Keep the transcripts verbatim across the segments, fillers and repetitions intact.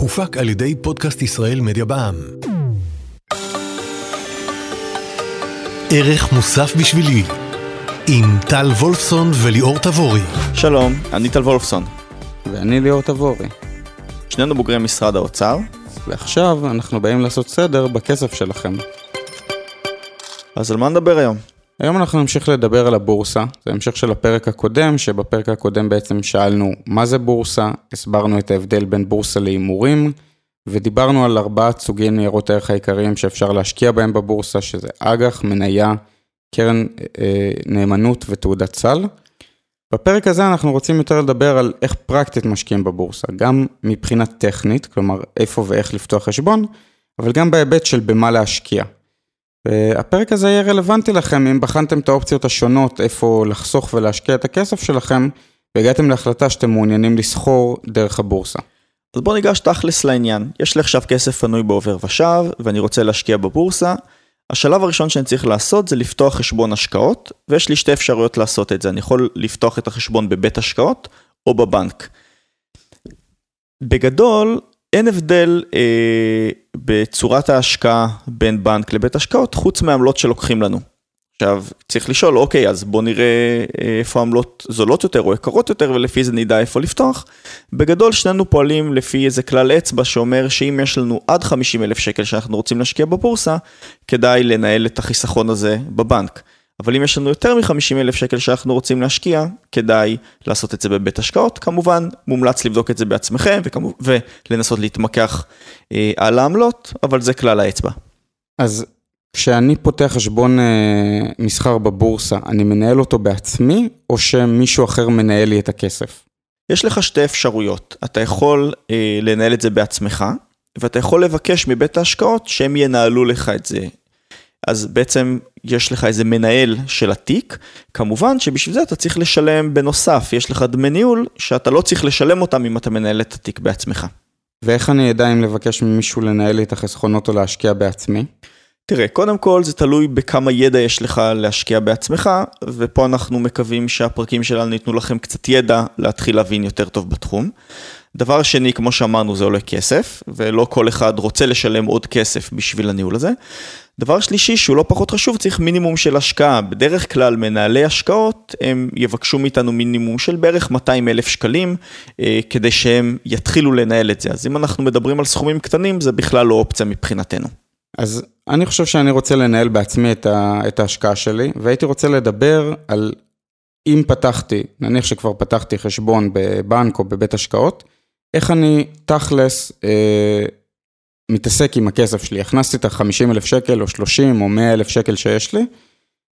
הופק על ידי פודקאסט ישראל מדיה בע"מ. ערך מוסף בשבילי עם טל וולפסון וליאור תבורי. שלום, אני טל וולפסון. ואני ליאור תבורי. שנינו בוגרי משרד האוצר, ועכשיו אנחנו באים לעשות סדר בכסף שלכם. אז על מה נדבר היום? היום אנחנו נמשיך לדבר על הבורסה, זה המשך של הפרק הקודם, שבפרק הקודם בעצם שאלנו מה זה בורסה, הסברנו את ההבדל בין בורסה להימורים, ודיברנו על ארבעת סוגי ניירות הערך העיקריים שאפשר להשקיע בהם בבורסה, שזה אג"ח, מניה, קרן אה, נאמנות ותעודת סל. בפרק הזה אנחנו רוצים יותר לדבר על איך פרקטית משקיעים בבורסה, גם מבחינה טכנית, כלומר איפה ואיך לפתוח חשבון, אבל גם בהיבט של במה להשקיע. הפרק הזה יהיה רלוונטי לכם אם בחנתם את האופציות השונות איפה לחסוך ולהשקיע את הכסף שלכם והגעתם להחלטה שאתם מעוניינים לסחור דרך הבורסה. אז בוא ניגש תכלס לעניין. יש לי עכשיו כסף פנוי בעובר ושב ואני רוצה להשקיע בבורסה. השלב הראשון שאני צריך לעשות זה לפתוח חשבון השקעות, ויש לי שתי אפשרויות לעשות את זה. אני יכול לפתוח את החשבון בבית השקעות או בבנק. בגדול אין הבדל אה, בצורת ההשקעה בין בנק לבית השקעות, חוץ מהעמלות שלוקחים לנו. עכשיו, צריך לשאול, אוקיי, אז בוא נראה איפה העמלות זולות יותר או יקרות יותר, ולפי זה נדע איפה לפתוח. בגדול, שנינו פועלים לפי איזה כלל אצבע שאומר שאם יש לנו עד חמישים אלף שקל שאנחנו רוצים להשקיע בבורסה, כדאי לנהל את החיסכון הזה בבנק. אבל אם יש לנו יותר מ-חמישים אלף שקל שאנחנו רוצים להשקיע, כדאי לעשות את זה בבית השקעות, כמובן, מומלץ לבדוק את זה בעצמכם, וכמו, ולנסות להתמקח אה, על העמלות, אבל זה כלל האצבע. אז כשאני פותח חשבון אה, מסחר בבורסה, אני מנהל אותו בעצמי, או שמישהו אחר מנהל לי את הכסף? יש לך שתי אפשרויות, אתה יכול אה, לנהל את זה בעצמך, ואתה יכול לבקש מבית ההשקעות שהם ינהלו לך את זה. אז בעצם יש לך איזה מנהל של התיק, כמובן שבשביל זה אתה צריך לשלם בנוסף, יש לך דמי ניהול שאתה לא צריך לשלם אותם אם אתה מנהל את התיק בעצמך. ואיך אני יודע אם לבקש ממישהו לנהל את החסכונות או להשקיע בעצמי? תראה, קודם כל זה תלוי בכמה ידע יש לך להשקיע בעצמך, ופה אנחנו מקווים שהפרקים שלנו ייתנו לכם קצת ידע להתחיל להבין יותר טוב בתחום. דבר שני, כמו שאמרנו, זה עולה כסף, ולא כל אחד רוצה לשלם עוד כסף בשביל הניהול הזה. דבר שלישי, שהוא לא פחות חשוב, צריך מינימום של השקעה. בדרך כלל, מנהלי השקעות, הם יבקשו מאיתנו מינימום של בערך מאתיים אלף שקלים, אה, כדי שהם יתחילו לנהל את זה. אז אם אנחנו מדברים על סכומים קטנים, זה בכלל לא אופציה מבחינתנו. אז אני חושב שאני רוצה לנהל בעצמי את, ה, את ההשקעה שלי, והייתי רוצה לדבר על אם פתחתי, נניח שכבר פתחתי חשבון בבנק או בבית השקעות, איך אני תכלס אה, מתעסק עם הכסף שלי, הכנסתי את ה-חמישים אלף שקל או שלושים או מאה אלף שקל שיש לי,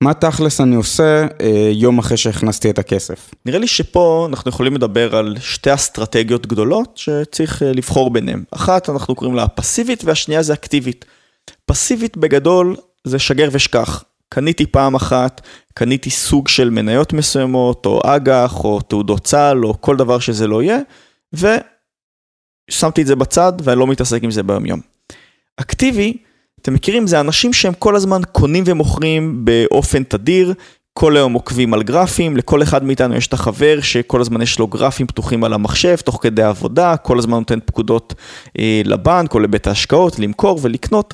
מה תכלס אני עושה אה, יום אחרי שהכנסתי את הכסף? נראה לי שפה אנחנו יכולים לדבר על שתי אסטרטגיות גדולות שצריך אה, לבחור ביניהן. אחת אנחנו קוראים לה פסיבית והשנייה זה אקטיבית. פסיבית בגדול זה שגר ושכח. קניתי פעם אחת, קניתי סוג של מניות מסוימות או אג"ח או תעודות סל או כל דבר שזה לא יהיה ו... שמתי את זה בצד, ואני לא מתעסק עם זה ביום יום. אקטיבי, אתם מכירים, זה אנשים שהם כל הזמן קונים ומוכרים באופן תדיר, כל היום עוקבים על גרפים, לכל אחד מאיתנו יש את החבר, שכל הזמן יש לו גרפים פתוחים על המחשב, תוך כדי העבודה, כל הזמן נותן פקודות אה, לבנק או לבית ההשקעות, למכור ולקנות.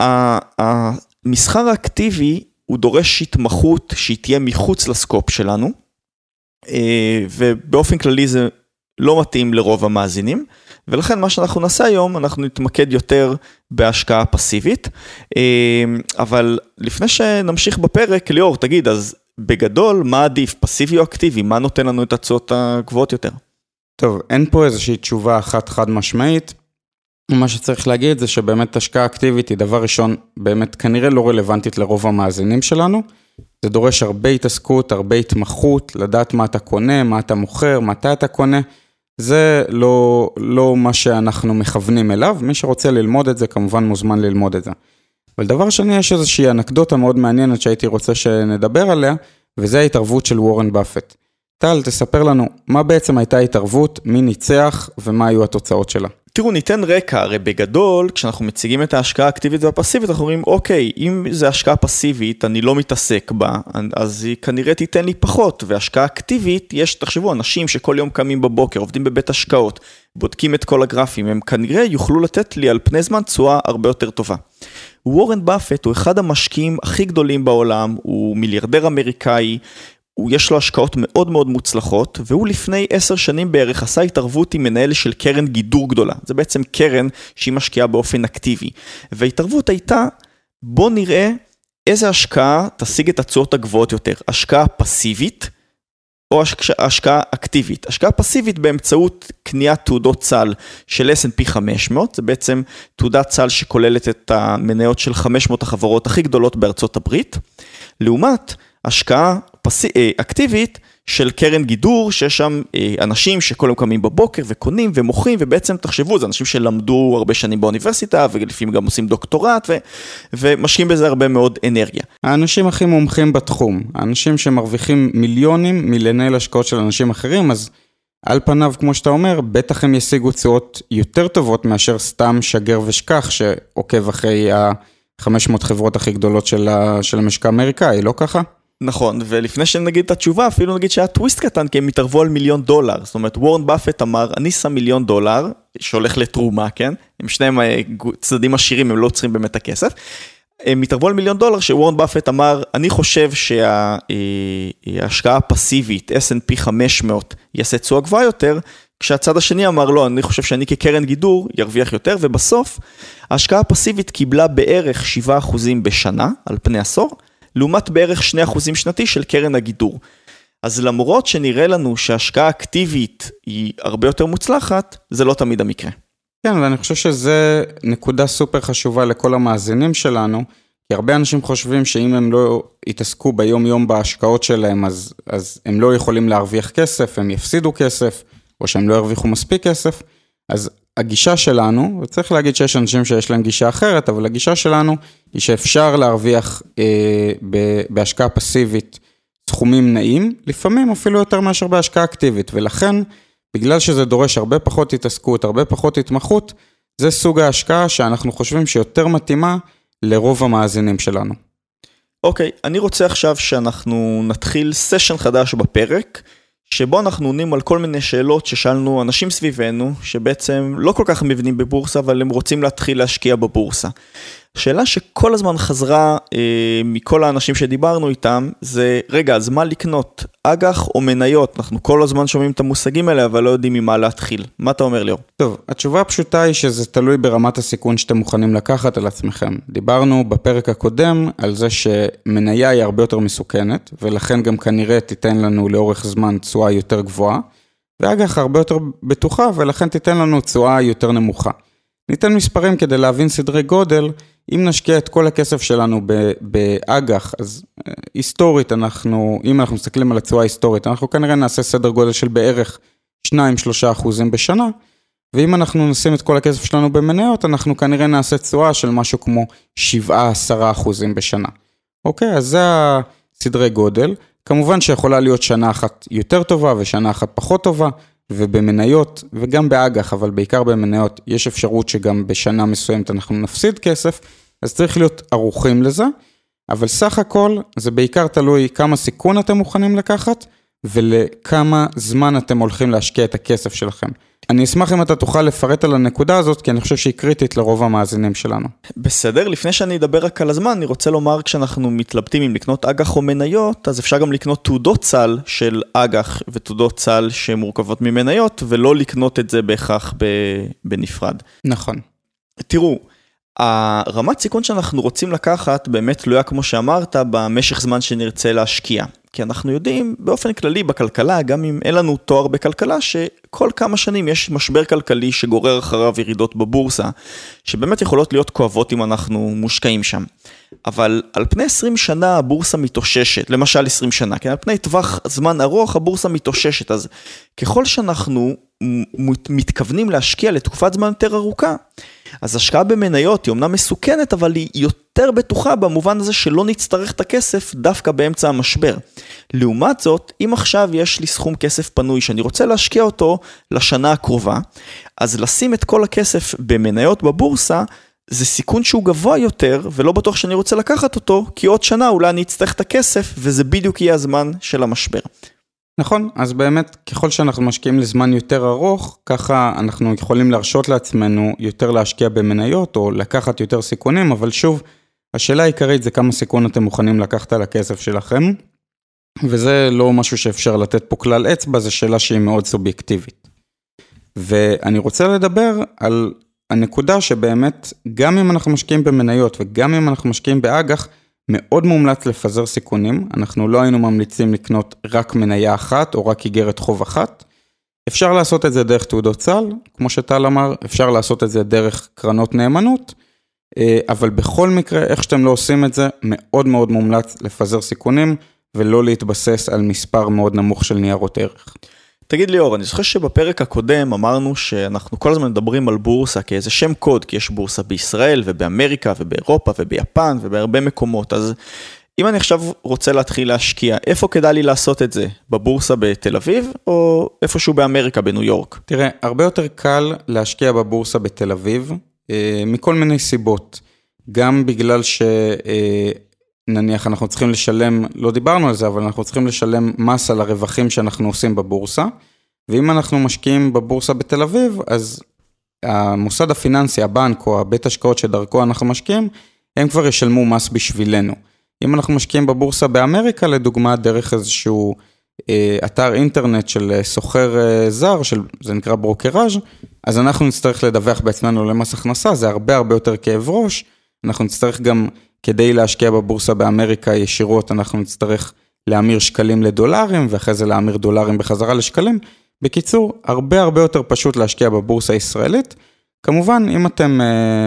המסחר האקטיבי, הוא דורש התמחות שהיא תהיה מחוץ לסקופ שלנו, אה, ובאופן כללי זה לא מתאים לרוב המאזינים, ולכן מה שאנחנו נעשה היום, אנחנו נתמקד יותר בהשקעה פסיבית, אבל לפני שנמשיך בפרק, ליאור, תגיד, אז בגדול, מה עדיף, פסיבי או אקטיבי? מה נותן לנו את הצעות הגבוהות יותר? טוב, אין פה איזושהי תשובה אחת חד משמעית, מה שצריך להגיד זה שבאמת השקעה אקטיבית היא דבר ראשון, באמת כנראה לא רלוונטית לרוב המאזינים שלנו, זה דורש הרבה התעסקות, הרבה התמחות, לדעת מה אתה קונה, מה אתה מוכר, מתי אתה קונה, זה לא, לא מה שאנחנו מכוונים אליו, מי שרוצה ללמוד את זה כמובן מוזמן ללמוד את זה. אבל דבר שני, יש איזושהי אנקדוטה מאוד מעניינת שהייתי רוצה שנדבר עליה, וזה ההתערבות של וורן באפט. טל, תספר לנו, מה בעצם הייתה ההתערבות, מי ניצח ומה היו התוצאות שלה? תראו, ניתן רקע, הרי בגדול, כשאנחנו מציגים את ההשקעה האקטיבית והפסיבית, אנחנו אומרים, אוקיי, אם זה השקעה פסיבית, אני לא מתעסק בה, אז היא כנראה תיתן לי פחות, והשקעה אקטיבית, יש, תחשבו, אנשים שכל יום קמים בבוקר, עובדים בבית השקעות, בודקים את כל הגרפים, הם כנראה יוכלו לתת לי על פני זמן תשואה הרבה יותר טובה. וורן באפט הוא אחד המשקיעים הכי גדולים בעולם, הוא מיליארדר אמריקאי, יש לו השקעות מאוד מאוד מוצלחות, והוא לפני עשר שנים בערך עשה התערבות עם מנהל של קרן גידור גדולה. זה בעצם קרן שהיא משקיעה באופן אקטיבי. וההתערבות הייתה, בוא נראה איזה השקעה תשיג את התשואות הגבוהות יותר. השקעה פסיבית או השקעה אקטיבית. השקעה פסיבית באמצעות קניית תעודות סל של אס אנד פי חמש מאות, זה בעצם תעודת סל שכוללת את המניות של חמש מאות החברות הכי גדולות בארצות הברית. לעומת השקעה אקטיבית של קרן גידור, שיש שם אנשים שכל יום קמים בבוקר וקונים ומוכרים, ובעצם תחשבו, זה אנשים שלמדו הרבה שנים באוניברסיטה, ולפעמים גם עושים דוקטורט, ו- ומשקיעים בזה הרבה מאוד אנרגיה. האנשים הכי מומחים בתחום, האנשים שמרוויחים מיליונים מלנהל השקעות של אנשים אחרים, אז על פניו, כמו שאתה אומר, בטח הם ישיגו צורות יותר טובות, מאשר סתם שגר ושכח, שעוקב אחרי ה-חמש מאות חברות הכי גדולות של, ה- של המשק האמריקאי, לא ככה? נכון, ולפני שנגיד את התשובה, אפילו נגיד שהיה טוויסט קטן, כי הם התערבו על מיליון דולר. זאת אומרת, וורן באפט אמר, אני שם מיליון דולר, שהולך לתרומה, כן? הם שניהם צדדים עשירים, הם לא עוצרים באמת הכסף. הם התערבו על מיליון דולר, שוורן באפט אמר, אני חושב שההשקעה הפסיבית, אס אנד פי חמש מאות, יעשה תשואה גבוהה יותר, כשהצד השני אמר, לא, אני חושב שאני כקרן גידור, ירוויח יותר, ובסוף, ההשקעה הפסיבית קיבלה בערך שבעה אחוז בשנה, על פני עשור, לעומת בערך שני אחוזים שנתי של קרן הגידור. אז למרות שנראה לנו שההשקעה האקטיבית היא הרבה יותר מוצלחת, זה לא תמיד המקרה. כן, ואני חושב שזה נקודה סופר חשובה לכל המאזינים שלנו, כי הרבה אנשים חושבים שאם הם לא יתעסקו ביום יום בהשקעות שלהם, אז, אז הם לא יכולים להרוויח כסף, הם יפסידו כסף, או שהם לא ירוויחו מספיק כסף, אז הגישה שלנו, וצריך להגיד שיש אנשים שיש להם גישה אחרת, אבל הגישה שלנו היא שאפשר להרוויח אה, ב- בהשקעה פסיבית סכומים נעים, לפעמים אפילו יותר מאשר בהשקעה אקטיבית, ולכן בגלל שזה דורש הרבה פחות התעסקות, הרבה פחות התמחות, זה סוג ההשקעה שאנחנו חושבים שיותר מתאימה לרוב המאזינים שלנו. אוקיי, okay, אני רוצה עכשיו שאנחנו נתחיל סשן חדש בפרק, שבו אנחנו עונים על כל מיני שאלות ששאלנו אנשים סביבנו, שבעצם לא כל כך מבינים בבורסה, אבל הם רוצים להתחיל להשקיע בבורסה. שאלה שכל הזמן חזרה אה, מכל האנשים שדיברנו איתם, זה, רגע, אז מה לקנות? אג"ח או מניות? אנחנו כל הזמן שומעים את המושגים האלה, אבל לא יודעים ממה להתחיל. מה אתה אומר, ליאור? טוב, התשובה הפשוטה היא שזה תלוי ברמת הסיכון שאתם מוכנים לקחת על עצמכם. דיברנו בפרק הקודם על זה שמניה היא הרבה יותר מסוכנת, ולכן גם כנראה תיתן לנו לאורך זמן תשואה יותר גבוהה, ואג"ח הרבה יותר בטוחה, ולכן תיתן לנו תשואה יותר נמוכה. ניתן מספרים כדי להבין סדרי גודל, אם נשקיע את כל הכסף שלנו באג"ח, אז היסטורית אנחנו, אם אנחנו מסתכלים על התשואה היסטורית, אנחנו כנראה נעשה סדר גודל של בערך שתיים שלוש אחוזים בשנה, ואם אנחנו נשים את כל הכסף שלנו במניות, אנחנו כנראה נעשה תשואה של משהו כמו שבע עשרה אחוזים בשנה. אוקיי, אז זה סדרי גודל. כמובן שיכולה להיות שנה אחת יותר טובה ושנה אחת פחות טובה, ובמניות, וגם באג"ח, אבל בעיקר במניות, יש אפשרות שגם בשנה מסוימת אנחנו נפסיד כסף, אז צריך להיות ערוכים לזה, אבל סך הכל זה בעיקר תלוי כמה סיכון אתם מוכנים לקחת, ולכמה זמן אתם הולכים להשקיע את הכסף שלכם. אני אשמח אם אתה תוכל לפרט על הנקודה הזאת, כי אני חושב שהיא קריטית לרוב המאזינים שלנו. בסדר, לפני שאני אדבר רק על הזמן, אני רוצה לומר, כשאנחנו מתלבטים אם לקנות אג"ח או מניות, אז אפשר גם לקנות תעודות סל של אג"ח ותעודות סל שמורכבות ממניות, ולא לקנות את זה בהכרח בנפרד. נכון. תראו, הרמת סיכון שאנחנו רוצים לקחת, באמת תלויה, כמו שאמרת, במשך זמן שנרצה להשקיע. כי אנחנו יודעים באופן כללי בכלכלה, גם אם אין לנו תואר בכלכלה, שכל כמה שנים יש משבר כלכלי שגורר אחריו ירידות בבורסה, שבאמת יכולות להיות כואבות אם אנחנו מושקעים שם. אבל על פני עשרים שנה הבורסה מתאוששת, למשל עשרים שנה, כי על פני טווח זמן ארוך הבורסה מתאוששת, אז ככל שאנחנו מתכוונים להשקיע לתקופת זמן יותר ארוכה, אז השקעה במניות היא אומנם מסוכנת, אבל היא יותר יותר בטוחה במובן הזה שלא נצטרך את הכסף דווקא באמצע המשבר. לעומת זאת, אם עכשיו יש לי סכום כסף פנוי שאני רוצה להשקיע אותו לשנה הקרובה, אז לשים את כל הכסף במניות בבורסה, זה סיכון שהוא גבוה יותר, ולא בטוח שאני רוצה לקחת אותו, כי עוד שנה אולי אני אצטרך את הכסף, וזה בדיוק יהיה הזמן של המשבר. נכון, אז באמת ככל שאנחנו משקיעים לזמן יותר ארוך, ככה אנחנו יכולים להרשות לעצמנו יותר להשקיע במניות או לקחת יותר סיכונים, אבל שוב, השאלה העיקרית זה כמה סיכון אתם מוכנים לקחת על הכסף שלכם, וזה לא משהו שאפשר לתת פה כלל אצבע, זו שאלה שהיא מאוד סובייקטיבית. ואני רוצה לדבר על הנקודה שבאמת גם אם אנחנו משקיעים במניות וגם אם אנחנו משקיעים באג"ח, מאוד מומלץ לפזר סיכונים, אנחנו לא היינו ממליצים לקנות רק מניה אחת או רק איגרת חוב אחת, אפשר לעשות את זה דרך תעודות סל, כמו שטל אמר, אפשר לעשות את זה דרך קרנות נאמנות, אבל בכל מקרה, איך שאתם לא עושים את זה, מאוד מאוד מומלץ לפזר סיכונים, ולא להתבסס על מספר מאוד נמוך של ניירות ערך. תגיד ליאור, אני זוכר שבפרק הקודם אמרנו שאנחנו כל הזמן מדברים על בורסה כאיזה שם קוד, כי יש בורסה בישראל ובאמריקה ובאירופה וביפן ובהרבה מקומות, אז אם אני עכשיו רוצה להתחיל להשקיע, איפה כדאי לי לעשות את זה? בבורסה בתל אביב או איפשהו באמריקה, בניו יורק? תראה, הרבה יותר קל להשקיע בבורסה בתל אביב, מכל מיני סיבות, גם בגלל ש... נניח אנחנו צריכים לשלם, לא דיברנו על זה, אבל אנחנו צריכים לשלם מס על הרווחים שאנחנו עושים בבורסה, ואם אנחנו משקיעים בבורסה בתל אביב, אז המוסד הפיננסי, הבנק או הבית השקעות שדרכו אנחנו משקיעים, הם כבר ישלמו מס בשבילנו. אם אנחנו משקיעים בבורסה באמריקה, לדוגמה, דרך איזשהו אה, אתר אינטרנט של סוחר אה, זר, של, זה נקרא ברוקראז', אז אנחנו נצטרך לדווח בעצמנו למס הכנסה, זה הרבה הרבה יותר כאב ראש, אנחנו נצטרך גם... כדי להשקיע בבורסה באמריקה ישירות, אנחנו נצטרך להמיר שקלים לדולרים, ואחרי זה להמיר דולרים בחזרה לשקלים. בקיצור, הרבה הרבה יותר פשוט להשקיע בבורסה הישראלית. כמובן, אם אתם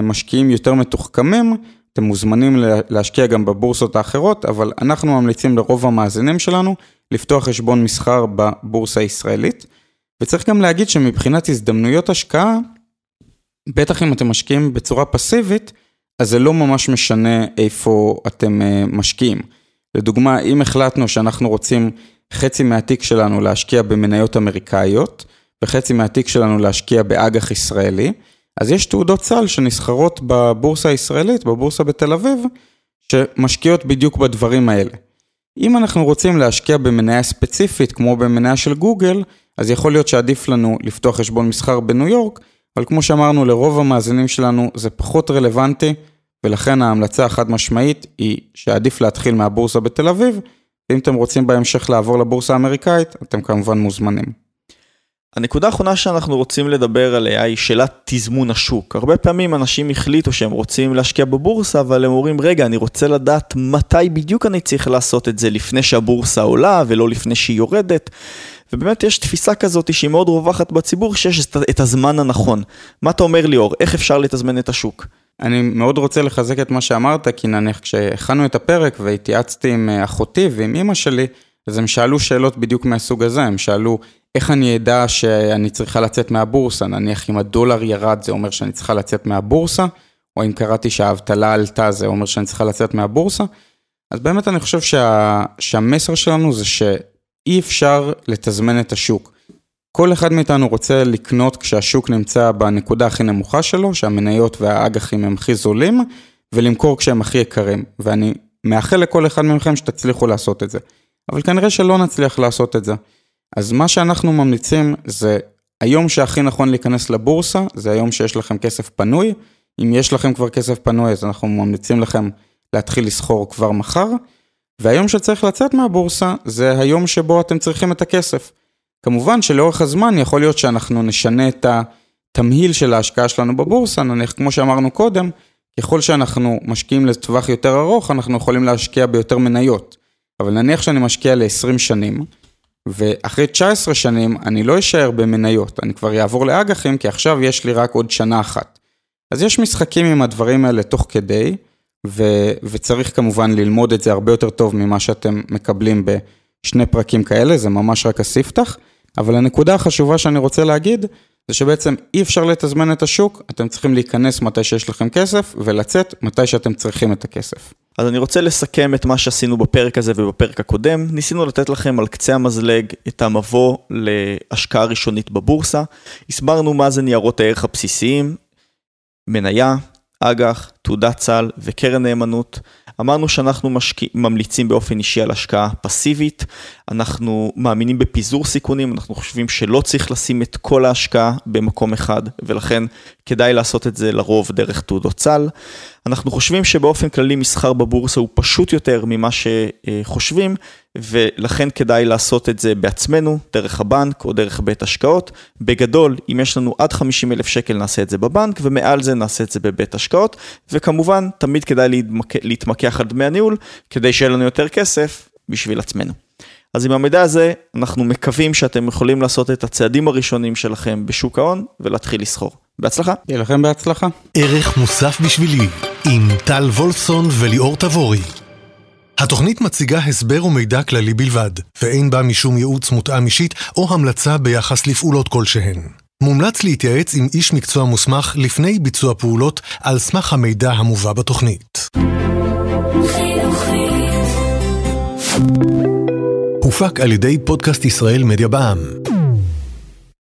משקיעים יותר מתוחכמים, אתם מוזמנים להשקיע גם בבורסות האחרות, אבל אנחנו ממליצים לרוב המאזינים שלנו לפתוח חשבון מסחר בבורסה הישראלית. וצריך גם להגיד שמבחינת הזדמנויות השקעה, בטח אם אתם משקיעים בצורה פסיבית, אז זה לא ממש משנה איפה אתם משקיעים. לדוגמה, אם החלטנו שאנחנו רוצים חצי מהתיק שלנו להשקיע במניות אמריקאיות, וחצי מהתיק שלנו להשקיע באג"ח ישראלי, אז יש תעודות סל שנסחרות בבורסה הישראלית, בבורסה בתל אביב, שמשקיעות בדיוק בדברים האלה. אם אנחנו רוצים להשקיע במניה ספציפית, כמו במניה של גוגל, אז יכול להיות שעדיף לנו לפתוח חשבון מסחר בניו יורק, אבל כמו שאמרנו, לרוב המאזינים שלנו זה פחות רלוונטי, ולכן ההמלצה החד משמעית היא שעדיף להתחיל מהבורסה בתל אביב, ואם אתם רוצים בהמשך לעבור לבורסה האמריקאית, אתם כמובן מוזמנים. הנקודה האחרונה שאנחנו רוצים לדבר עליה היא שאלת תזמון השוק. הרבה פעמים אנשים החליטו שהם רוצים להשקיע בבורסה, אבל הם אומרים, רגע, אני רוצה לדעת מתי בדיוק אני צריך לעשות את זה לפני שהבורסה עולה ולא לפני שהיא יורדת. ובאמת יש תפיסה כזאת שהיא מאוד רווחת בציבור, שיש את הזמן הנכון. מה אתה אומר לי, אור? איך אפשר לתזמן את השוק? אני מאוד רוצה לחזק את מה שאמרת, כי נניח כשהכנו את הפרק והתייעצתי עם אחותי ועם אמא שלי, אז הם שאלו שאלות בדיוק מהסוג הזה, הם שאלו איך אני אדע שאני צריכה לצאת מהבורסה, נניח אם הדולר ירד זה אומר שאני צריכה לצאת מהבורסה, או אם קראתי שהאבטלה עלתה זה אומר שאני צריכה לצאת מהבורסה, אז באמת אני חושב שה... שהמסר שלנו זה שאי אפשר לתזמן את השוק. כל אחד מאיתנו רוצה לקנות כשהשוק נמצא בנקודה הכי נמוכה שלו, שהמניות והאג"חים הם הכי זולים, ולמכור כשהם הכי יקרים, ואני מאחל לכל אחד ממכם שתצליחו לעשות את זה. אבל כנראה שלא נצליח לעשות את זה. אז מה שאנחנו ממליצים זה, היום שהכי נכון להיכנס לבורסה, זה היום שיש לכם כסף פנוי, אם יש לכם כבר כסף פנוי, אז אנחנו ממליצים לכם להתחיל לסחור כבר מחר, והיום שצריך לצאת מהבורסה, זה היום שבו אתם צריכים את הכסף. כמובן שלאורך הזמן יכול להיות שאנחנו נשנה את התמהיל של ההשקעה שלנו בבורסה, נניח כמו שאמרנו קודם, ככל שאנחנו משקיעים לטווח יותר ארוך, אנחנו יכולים להשקיע ביותר מניות. אבל נניח שאני משקיע ל-עשרים שנים, ואחרי תשע עשרה שנים אני לא אשאר במניות, אני כבר יעבור לאג"חים, כי עכשיו יש לי רק עוד שנה אחת. אז יש משחקים עם הדברים האלה תוך כדי, ו- וצריך כמובן ללמוד את זה הרבה יותר טוב ממה שאתם מקבלים בשני פרקים כאלה, זה ממש רק הספתח, אבל הנקודה החשובה שאני רוצה להגיד, זה שבעצם אי אפשר לתזמן את השוק, אתם צריכים להיכנס מתי שיש לכם כסף, ולצאת מתי שאתם צריכים את הכסף. אז אני רוצה לסכם את מה שעשינו בפרק הזה ובפרק הקודם. ניסינו לתת לכם על קצה המזלג את המבוא להשקעה ראשונית בבורסה. הסברנו מה זה ניירות הערך הבסיסיים, מניה, אג"ח, תעודת סל וקרן נאמנות. אמרנו שאנחנו משקיע, ממליצים באופן אישי על השקעה פסיבית, אנחנו מאמינים בפיזור סיכונים, אנחנו חושבים שלא צריך לשים את כל ההשקעה במקום אחד, ולכן כדאי לעשות את זה לרוב דרך תעודות סל. אנחנו חושבים שבאופן כללי מסחר בבורסה הוא פשוט יותר ממה שחושבים, ולכן כדאי לעשות את זה בעצמנו, דרך הבנק או דרך בית השקעות. בגדול, אם יש לנו עד חמישים אלף שקל נעשה את זה בבנק, ומעל זה נעשה את זה בבית השקעות, וכמובן תמיד כדאי להתמק... להתמקח על דמי הניהול, כדי שיהיה לנו יותר כסף בשביל עצמנו. אז עם המידע הזה, אנחנו מקווים שאתם יכולים לעשות את הצעדים הראשונים שלכם בשוק ההון, ולהתחיל לסחור. בהצלחה. יהיה לכם בהצלחה. ערך מוסף בשבילי, עם טל וולפסון וליאור תבורי. התוכנית מציגה הסבר ומידע כללי בלבד, ואין בה משום ייעוץ מותאם אישית או המלצה ביחס לפעולות כלשהן. מומלץ להתייעץ עם איש מקצוע מוסמך לפני ביצוע פעולות על סמך המידע המובא בתוכנית. הופק על ידי פודקאסט ישראל מדיה בע"מ.